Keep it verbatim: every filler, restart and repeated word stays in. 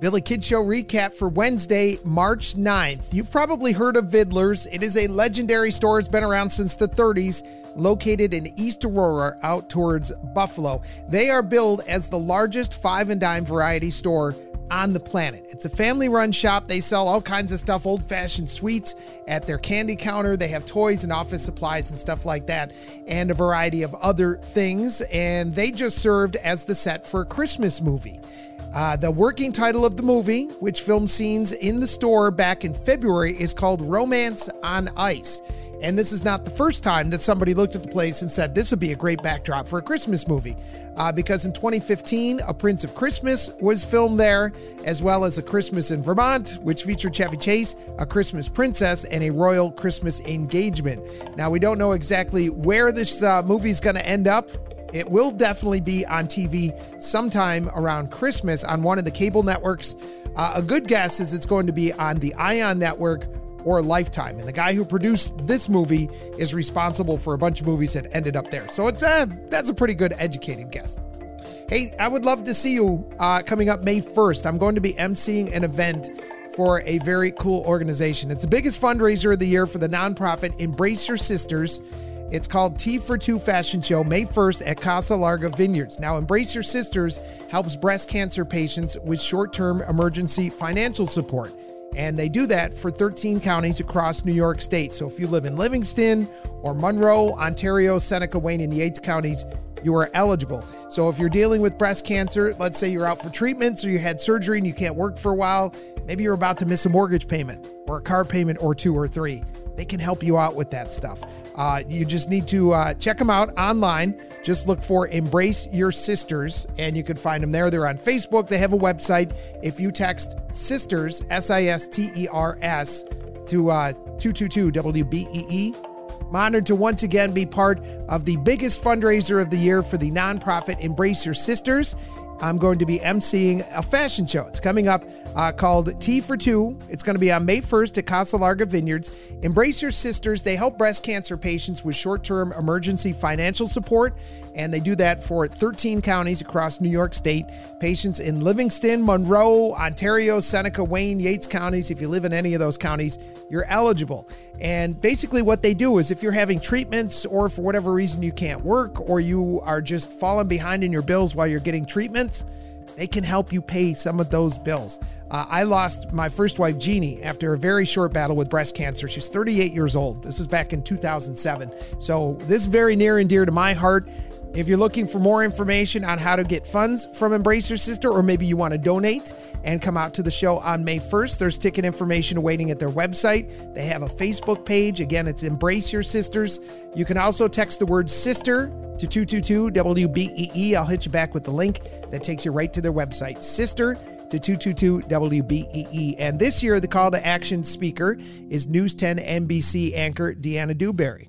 Billy Kidd Show recap for Wednesday, March ninth. You've probably heard of Viddler's. It is a legendary store. It's been around since the thirties, located in East Aurora out towards Buffalo. They are billed as the largest five and dime variety store on the planet. It's a family-run shop. They sell all kinds of stuff, old-fashioned sweets at their candy counter. They have toys and office supplies and stuff like that, and a variety of other things. And they just served as the set for a Christmas movie. Uh, the working title of the movie, which filmed scenes in the store back in February, is called Romance on Ice. And this is not the first time that somebody looked at the place and said, this would be a great backdrop for a Christmas movie. Uh, because in twenty fifteen, A Prince of Christmas was filmed there, as well as A Christmas in Vermont, which featured Chevy Chase, A Christmas Princess, and A Royal Christmas Engagement. Now, we don't know exactly where this uh, movie is going to end up. It will definitely be on T V sometime around Christmas on one of the cable networks. Uh, a good guess is it's going to be on the Ion Network or Lifetime. And the guy who produced this movie is responsible for a bunch of movies that ended up there. So it's a, that's a pretty good educated guess. Hey, I would love to see you uh, coming up May first. I'm going to be emceeing an event for a very cool organization. It's the biggest fundraiser of the year for the nonprofit Embrace Your Sisters. It's called Tea for Two Fashion Show, May first at Casa Larga Vineyards. Now, Embrace Your Sisters helps breast cancer patients with short-term emergency financial support. And they do that for thirteen counties across New York State. So if you live in Livingston or Monroe, Ontario, Seneca, Wayne, and Yates counties, you are eligible. So if you're dealing with breast cancer, let's say you're out for treatments or you had surgery and you can't work for a while, maybe you're about to miss a mortgage payment or a car payment or two or three. They can help you out with that stuff. Uh, you just need to uh, check them out online. Just look for Embrace Your Sisters, and you can find them there. They're on Facebook. They have a website. If you text Sisters, S I S T E R S, to uh, two two two W B E E, I'm honored to once again be part of the biggest fundraiser of the year for the nonprofit Embrace Your Sisters. I'm going to be emceeing a fashion show. It's coming up uh, called Tea for Two. It's going to be on May first at Casa Larga Vineyards. Embrace Your Sisters. They help breast cancer patients with short-term emergency financial support, and they do that for thirteen counties across New York State. Patients in Livingston, Monroe, Ontario, Seneca, Wayne, Yates counties. If you live in any of those counties, you're eligible. And basically what they do is if you're having treatments or for whatever reason you can't work or you are just falling behind in your bills while you're getting treatments, they can help you pay some of those bills. Uh, I lost my first wife, Jeannie, after a very short battle with breast cancer. She's thirty-eight years old. This was back in two thousand seven. So this is very near and dear to my heart. If you're looking for more information on how to get funds from Embrace Your Sister, or maybe you want to donate and come out to the show on May first, there's ticket information awaiting at their website. They have a Facebook page. Again, it's Embrace Your Sisters. You can also text the word sister to two two two W B E E. I'll hit you back with the link that takes you right to their website, sister to two two two W B E E. And this year, the call to action speaker is News ten N B C anchor Deanna Dewberry.